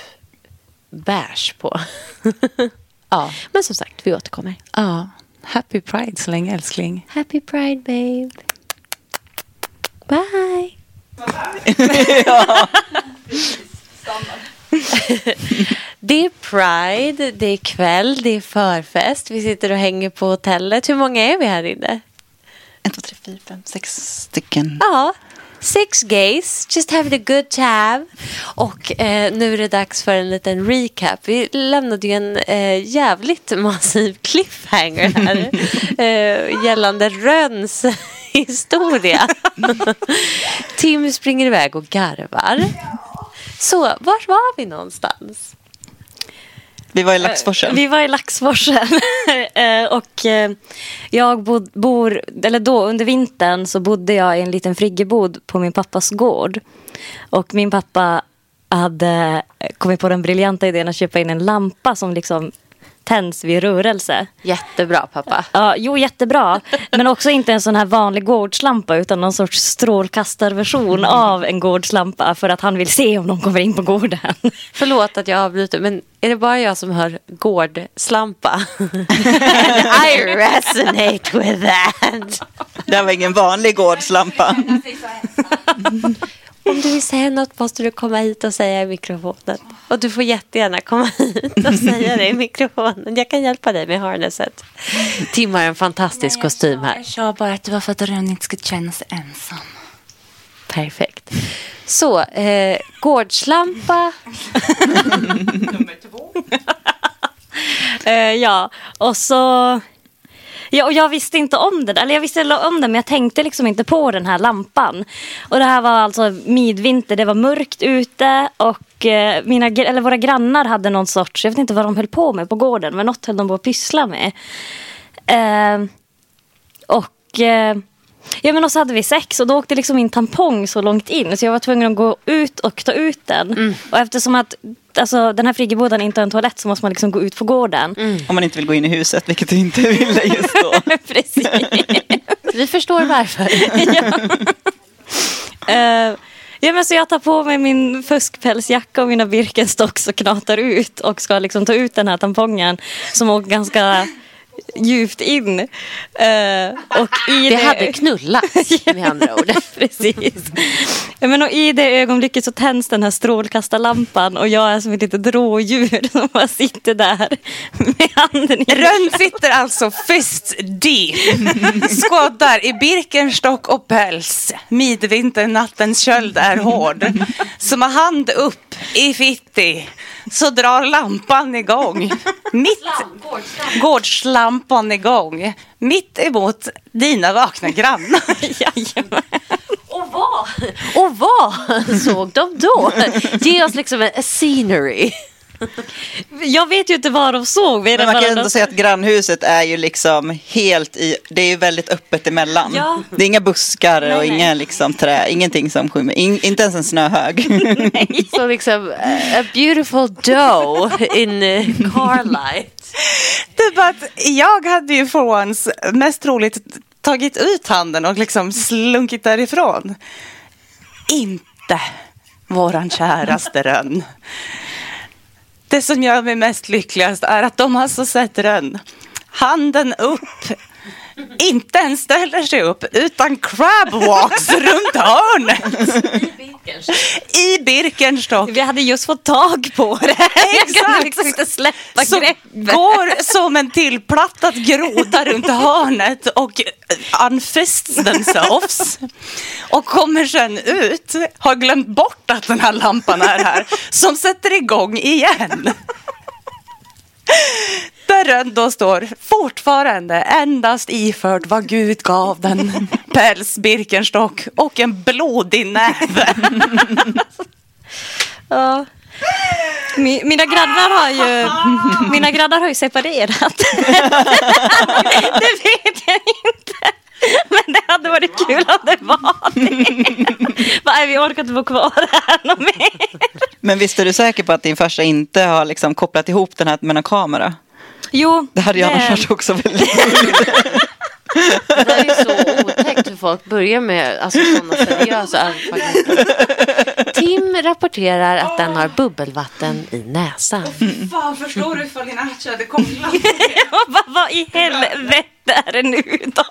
bash på. Ja. Men som sagt, vi återkommer. Ja. Happy Pride så länge, älskling. Happy Pride, babe. Bye. Det är Pride, det är kväll, det är förfest. Vi sitter och hänger på hotellet. Hur många är vi här inne? En, två, tre, fyra, fem, sex stycken. Ja. Six gays, just having a good time. Och eh, nu är det dags för en liten recap. Vi lämnade ju en eh, jävligt massiv cliffhanger här eh, gällande Rönns historia. Tim springer iväg och garvar. Så, var var vi någonstans? Vi var i Laxforsen. Vi var i Laxforsen. Och jag bod, bor, eller då under vintern så bodde jag i en liten friggebod på min pappas gård. Och min pappa hade kommit på den briljanta idén att köpa in en lampa som liksom tänds vid rörelse. Jättebra, pappa. Ja, jo, jättebra. Men också inte en sån här vanlig gårdslampa utan någon sorts strålkastarversion mm. av en gårdslampa för att han vill se om någon kommer in på gården. Förlåt att jag avbryter, men är det bara jag som hör gårdslampa? I resonate with that. Det var ingen vanlig gårdslampa. Om du vill säga något måste du komma hit och säga i mikrofonen. Och du får jättegärna komma hit och säga det i mikrofonen. Jag kan hjälpa dig med harnesset. Tim har en fantastisk Nej, kostym här. Jag sa bara att det var för att Rönn inte skulle känna sig ensam. Perfekt. Så, eh, gårdslampa. Nummer två. eh, ja, och så... Ja, och jag visste inte om det. Eller jag visste om det, men jag tänkte liksom inte på den här lampan. Och det här var alltså midvinter. Det var mörkt ute och eh, mina, eller våra grannar hade någon sorts... Jag vet inte vad de höll på med på gården, men något höll de på att pyssla med. Eh, och... Eh, ja, men också hade vi sex och då åkte liksom min tampong så långt in så jag var tvungen att gå ut och ta ut den. Mm. Och eftersom att alltså, den här friggeboden inte har en toalett så måste man liksom gå ut på gården. Mm. Om man inte vill gå in i huset, vilket du inte ville just då. Precis. Vi förstår varför. Ja. Uh, ja, men så jag tar på mig min fuskpälsjacka och mina Birkenstocks och knatar ut och ska liksom ta ut den här tampongen som åker ganska... djupt in. Uh, och i det, det hade knullats med andra ord. Precis. Men och i det ögonblicket så tänds den här strålkastarlampan och jag är som ett litet rådjur som bara sitter där med handen i Rönn sitter alltså fist D. Skådar i Birkenstock och päls. Midvinter, nattens köld är hård. Som har hand upp i fitti så drar lampan igång. Mitt gårdslamp lampan igång. Mitt emot dina vakna grannar. Jajamän. Och vad? Och vad såg de då? Ge oss liksom en scenery. Jag vet ju inte vad de såg. Men man kan ändå de... säga att grannhuset är ju liksom helt i... Det är ju väldigt öppet emellan. Ja. Det är inga buskar nej, och nej. inga liksom trä. Ingenting som skymmer. In, inte ens en snöhög. Nej. Så liksom a beautiful doe in Carlight. Det är bara att jag hade ju för once mest roligt tagit ut handen och liksom slunkit därifrån. Inte våran käraste Rönn. Det som gör mig mest lyckligast är att de har så sett Rönn. Handen upp. Inte ens ställer sig upp utan crab walks runt hörnet. I Birkenstock. I Birkenstock. Vi hade just fått tag på det. Exakt. Jag kan liksom inte släppa så greppet. Går som en tillplattad groda runt hörnet och anfists themselves. Och kommer sen ut. Har glömt bort att den här lampan är här. Som sätter igång igen. Där Rönn då står fortfarande endast iförd vad Gud gav den. Päls, Birkenstock och en blodig näve. Ja. Min, mina grannar har ju mina grannar har ju separerat. Det vet jag inte. Men det hade varit kul om det var det. Vi orkar inte bo kvar här någon mer. Men visst är du säker på att din farsa inte har liksom kopplat ihop den här med en kamera? Jo. Det hade jag annars varit också väldigt Det är ju så otäckt hur folk börjar med alltså, sådana seriösa anfall. Tim rapporterar att oh. den har bubbelvatten i näsan. Oh, fan, förstår du ifall din ärtja hade kopplat? Vad va i helvete är det nu då?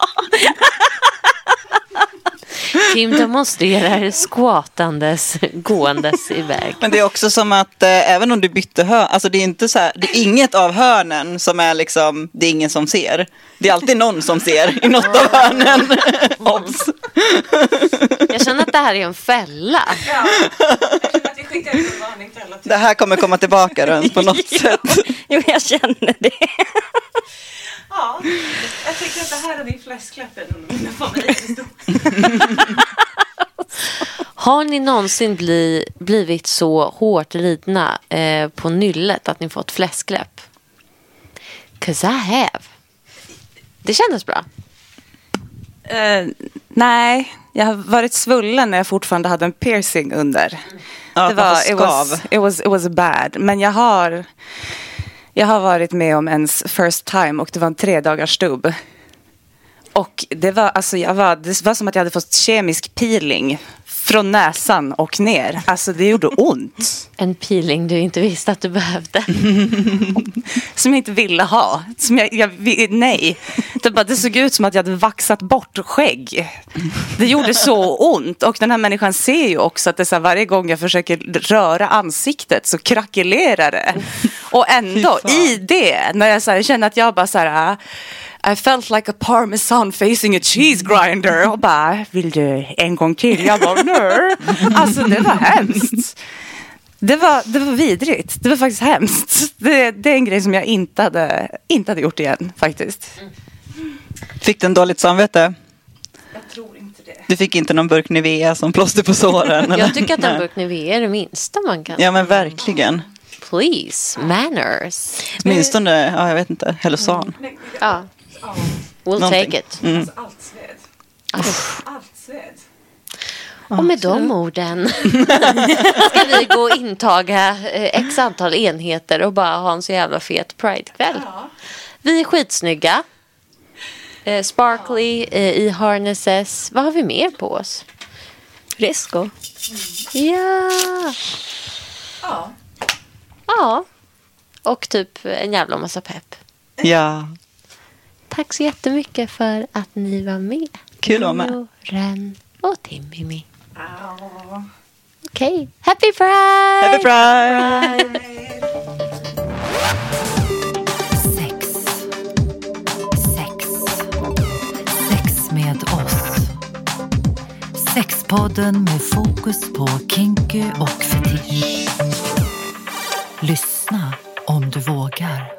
Kim, de måste ju göra det squatandes, gåendes iväg. Men det är också som att eh, även om du bytte hörn, alltså det är inte så här, det är inget av hörnen som är liksom, det är ingen som ser. Det är alltid någon som ser i något av hörnen. Obs. Jag känner att det här är en fälla. Ja, jag känner att jag skickar ut en varning till alla. Det här kommer komma tillbaka runt på något jo, sätt. Jo, jag känner det. Ja, jag tycker att det här är din fläskläpp, en av mina favoriter. Har ni någonsin bli, blivit så hårt ridna eh, på nyllet att ni fått fläskläpp? 'Cause I have. Det kändes bra. Uh, nej, jag har varit svullen när jag fortfarande hade en piercing under. Ja, det var, it was, it was, it was bad. Men jag har... Jag har varit med om ens first time och det var en tre dagars stubb. Och det var, alltså jag var, det var som att jag hade fått kemisk peeling från näsan och ner. Alltså det gjorde ont. En peeling du inte visste att du behövde. Som jag inte ville ha. Som jag, jag, nej. Det, bara, det såg ut som att jag hade vaxat bort skägg. Det gjorde så ont. Och den här människan ser ju också att det så här, varje gång jag försöker röra ansiktet så krackelerar det. Och ändå i det, när jag, så här, jag känner att jag bara så här... I felt like a parmesan facing a cheese grinder. Och bara, vill du en gång till? Jag bara, nej. Alltså det var hemskt. Det var, det var vidrigt. Det var faktiskt hemskt. Det, det är en grej som jag inte hade, inte hade gjort igen faktiskt. Fick du en dåligt samvete? Jag tror inte det. Du fick inte någon burk Nivea som plåster på såren? Eller? Jag tycker att en burk Nivea är det minsta man kan. Ja men verkligen. Please, manners. Åtminstone, ja jag vet inte, hälsan. Ja. Ja. We'll Någonting. Take it. Mm. Allt sved. Uff. Allt sved. Och med de orden ska vi gå och intaga x antal enheter och bara ha en så jävla fet Pride-kväll. Ja. Vi är skitsnygga. Eh, sparkly eh, i harnesses. Vad har vi mer på oss? Fresco. Mm. Ja. Ja. Ja. Och typ en jävla massa pepp. Ja. Tack så jättemycket för att ni var med. Kul att vara med. Rönn och Timimie. Oh. Okej. Okay. Happy Pride! Happy Pride! Pride. Sex. Sex. Sex med oss. Sexpodden med fokus på kinky och fetisch. Lyssna om du vågar.